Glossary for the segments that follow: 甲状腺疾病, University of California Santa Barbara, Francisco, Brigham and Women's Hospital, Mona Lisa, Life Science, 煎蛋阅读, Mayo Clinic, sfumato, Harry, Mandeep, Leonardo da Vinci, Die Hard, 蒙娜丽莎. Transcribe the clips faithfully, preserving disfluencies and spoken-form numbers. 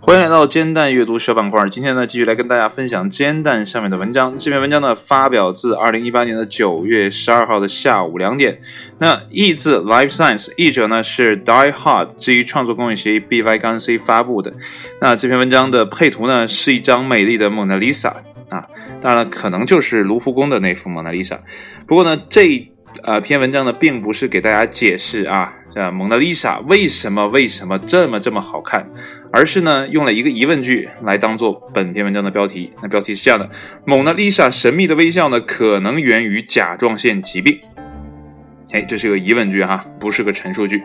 欢迎来到煎蛋阅读小板块，今天呢继续来跟大家分享煎蛋下面的文章。这篇文章呢发表自二零一八年的九月十二号的下午两点。那译自 Life Science， 译者呢是 Die Hard 基于创作公益协议 B Y C 发布的。那这篇文章的配图呢是一张美丽的 Mona Lisa 啊，当然了可能就是卢浮宫的那幅 Mona Lisa。 不过呢这、呃、篇文章呢并不是给大家解释啊呃，蒙娜丽莎为什么为什么这么这么好看，而是呢用了一个疑问句来当做本篇文章的标题。那标题是这样的：蒙娜丽莎神秘的微笑呢，可能源于甲状腺疾病。哎，这是个疑问句哈，不是个陈述句。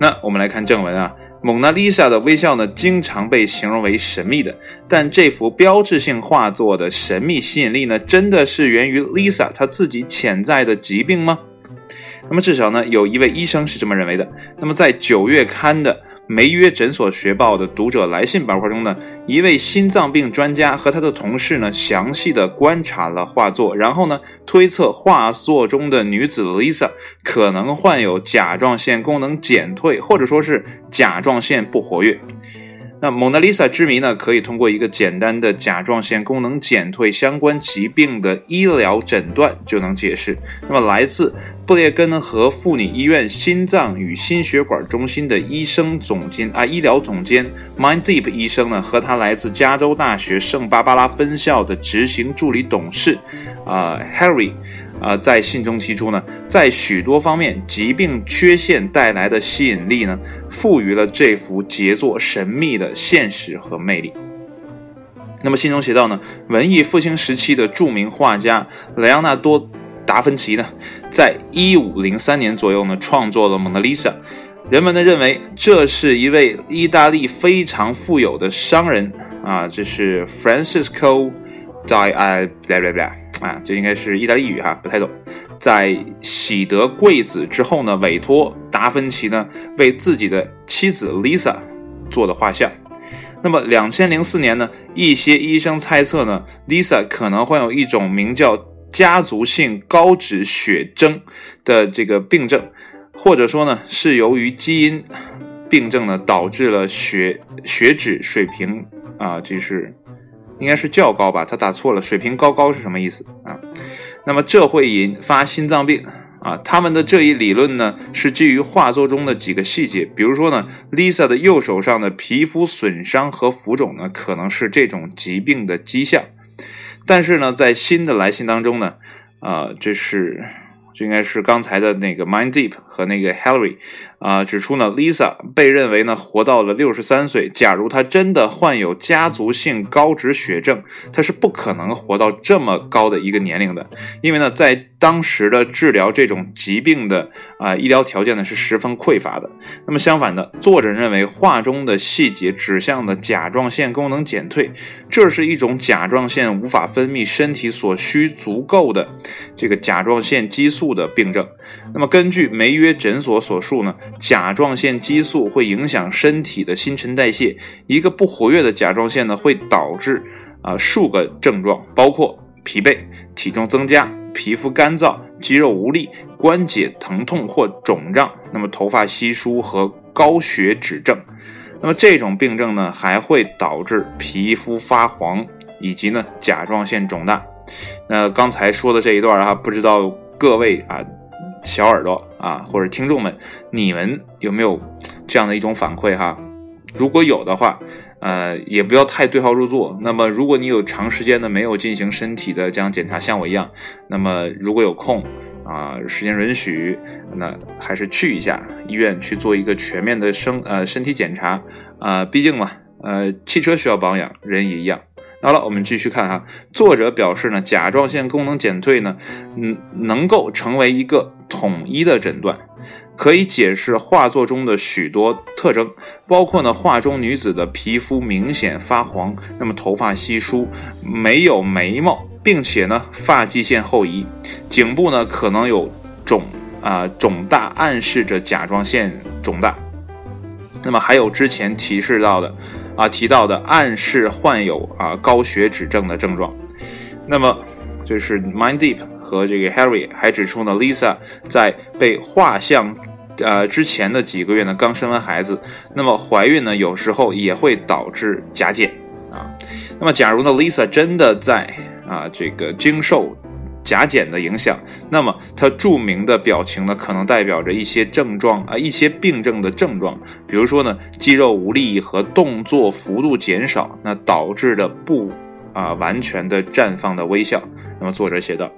那我们来看正文啊。蒙娜丽莎的微笑呢，经常被形容为神秘的，但这幅标志性画作的神秘吸引力呢，真的是源于 Lisa 她自己潜在的疾病吗？那么至少呢有一位医生是这么认为的。那么在九月刊的梅约诊所学报的读者来信板块中呢，一位心脏病专家和他的同事呢详细的观察了画作，然后呢推测画作中的女子 Lisa 可能患有甲状腺功能减退，或者说是甲状腺不活跃。那蒙娜丽莎之谜呢，可以通过一个简单的甲状腺功能减退相关疾病的医疗诊断就能解释。那么来自布列根和妇女医院心脏与心血管中心的医生总监啊医疗总监 Mandeep 医生呢，和他来自加州大学圣巴巴拉分校的执行助理董事啊、呃、Harry。呃，在信中提出呢，在许多方面疾病缺陷带来的吸引力呢，赋予了这幅杰作神秘的现实和魅力。那么信中写道呢，文艺复兴时期的著名画家莱昂纳多达芬奇呢，在一五零三年左右呢创作了蒙娜丽莎。人们呢认为这是一位意大利非常富有的商人啊，这是 Francisco Die Hard blah blah blah啊，这应该是意大利语哈，不太懂。在喜得贵子之后呢，委托达芬奇呢为自己的妻子 Lisa 做的画像。那么二零零四年呢，一些医生猜测呢 ，Lisa 可能患有一种名叫家族性高脂血症的这个病症，或者说呢是由于基因病症呢导致了血血脂水平啊，这是。应该是较高吧，他打错了，水平高高是什么意思啊？那么这会引发心脏病啊。他们的这一理论呢，是基于画作中的几个细节，比如说呢 ，Lisa 的右手上的皮肤损伤和浮肿呢，可能是这种疾病的迹象。但是呢，在新的来信当中呢，呃，这是。这应该是刚才的那个 Mandeep 和那个 Harry 啊、呃，指出呢 ，Lisa 被认为呢活到了六十三岁。假如她真的患有家族性高脂血症，她是不可能活到这么高的一个年龄的，因为呢，在当时的治疗这种疾病的啊、呃、医疗条件呢是十分匮乏的。那么相反的，作者认为画中的细节指向了甲状腺功能减退，这是一种甲状腺无法分泌身体所需足够的这个甲状腺激素的病症。那么根据梅约诊所所述呢，甲状腺激素会影响身体的新陈代谢。一个不活跃的甲状腺呢，会导致啊、呃、数个症状，包括疲惫、体重增加、皮肤干燥、肌肉无力、关节疼痛或肿胀，那么头发稀疏和高血脂症。那么这种病症呢，还会导致皮肤发黄以及呢甲状腺肿大。那刚才说的这一段啊，不知道。各位啊，小耳朵啊，或者听众们，你们有没有这样的一种反馈哈？如果有的话，呃，也不要太对号入座。那么，如果你有长时间的没有进行身体的这样检查，像我一样，那么如果有空啊、呃，时间允许，那还是去一下医院去做一个全面的身呃身体检查啊、呃。毕竟嘛，呃，汽车需要保养，人也一样。好了，我们继续看哈。作者表示呢，甲状腺功能减退呢，嗯，能够成为一个统一的诊断，可以解释画作中的许多特征，包括呢，画中女子的皮肤明显发黄，那么头发稀疏，没有眉毛，并且呢，发际线后移，颈部呢可能有肿啊、呃、肿大，暗示着甲状腺肿大。那么还有之前提示到的。啊，提到的暗示患有啊高血脂症的症状。那么，就是 Mandeep 和这个 Harry 还指出呢 ，Lisa 在被画像呃之前的几个月呢刚生完孩子，那么怀孕呢有时候也会导致假减啊。那么假如呢 Lisa 真的在啊这个经受假减的影响，那么它著名的表情呢可能代表着一些症状啊，一些病症的症状，比如说呢肌肉无力和动作幅度减少，那导致的不啊完全的绽放的微笑。那么作者写道，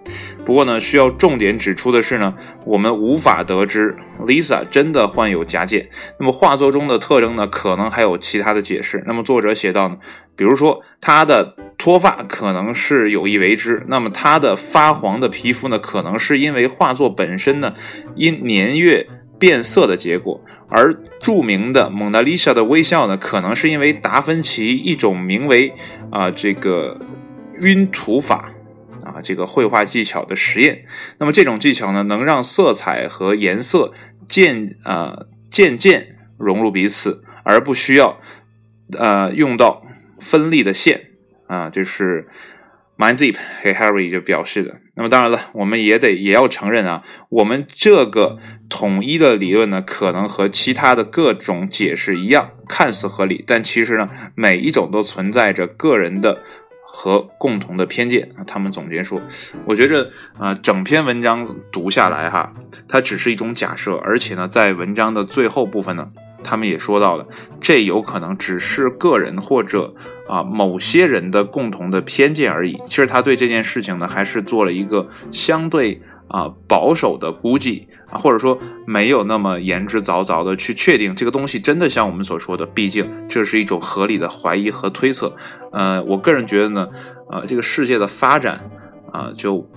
不过呢需要重点指出的是呢，我们无法得知 Lisa 真的患有假减，那么画作中的特征呢可能还有其他的解释。那么作者写道呢，比如说她的脱发可能是有意为之，那么她的发黄的皮肤呢可能是因为画作本身呢因年月变色的结果，而著名的蒙娜丽莎的微笑呢可能是因为达芬奇一种名为啊、呃、这个晕涂法啊，这个绘画技巧的实验。那么这种技巧呢，能让色彩和颜色渐呃渐渐融入彼此，而不需要呃用到分立的线啊，就是 Mandeep 和 Harry 就表示的。那么当然了，我们也得也要承认啊，我们这个统一的理论呢，可能和其他的各种解释一样，看似合理，但其实呢，每一种都存在着个人的和共同的偏见。他们总结说，我觉着呃整篇文章读下来哈，它只是一种假设，而且呢在文章的最后部分呢，他们也说到了，这有可能只是个人或者啊、呃、某些人的共同的偏见而已。其实他对这件事情呢还是做了一个相对啊、呃、保守的估计，或者说没有那么言之凿凿的去确定这个东西真的像我们所说的，毕竟这是一种合理的怀疑和推测。呃，我个人觉得呢，呃，这个世界的发展啊、呃，就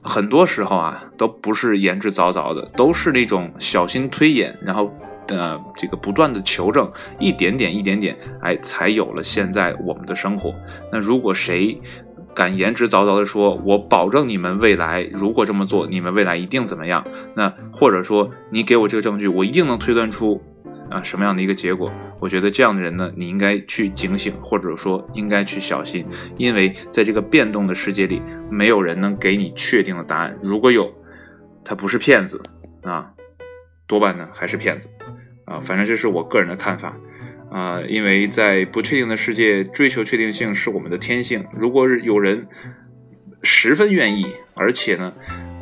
很多时候啊，都不是言之凿凿的，都是那种小心推演，然后呃，这个不断的求证，一点点一点点，哎，才有了现在我们的生活。那如果谁敢言之凿凿的说，我保证你们未来如果这么做，你们未来一定怎么样，那或者说你给我这个证据，我一定能推断出啊什么样的一个结果，我觉得这样的人呢，你应该去警醒，或者说应该去小心，因为在这个变动的世界里，没有人能给你确定的答案，如果有，他不是骗子啊，多半呢还是骗子啊，反正这是我个人的看法。啊、呃，因为在不确定的世界，追求确定性是我们的天性。如果有人十分愿意，而且呢，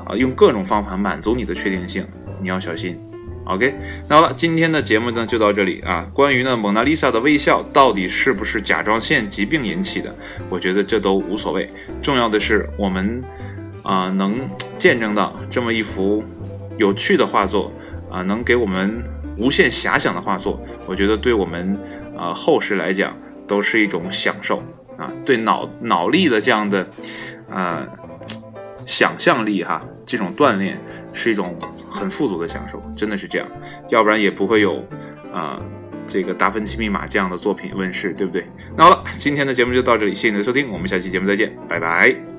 啊、呃，用各种方法满足你的确定性，你要小心。OK， 那好了，今天的节目呢就到这里啊。关于呢蒙娜丽莎的微笑到底是不是甲状腺疾病引起的，我觉得这都无所谓。重要的是我们啊、呃、能见证到这么一幅有趣的画作啊、呃，能给我们无限遐想的画作，我觉得对我们啊、呃、后世来讲都是一种享受啊，对脑脑力的这样的呃想象力哈，这种锻炼是一种很富足的享受，真的是这样，要不然也不会有啊、呃、这个达芬奇密码这样的作品问世，对不对？那好了，今天的节目就到这里，谢谢你的收听，我们下期节目再见，拜拜。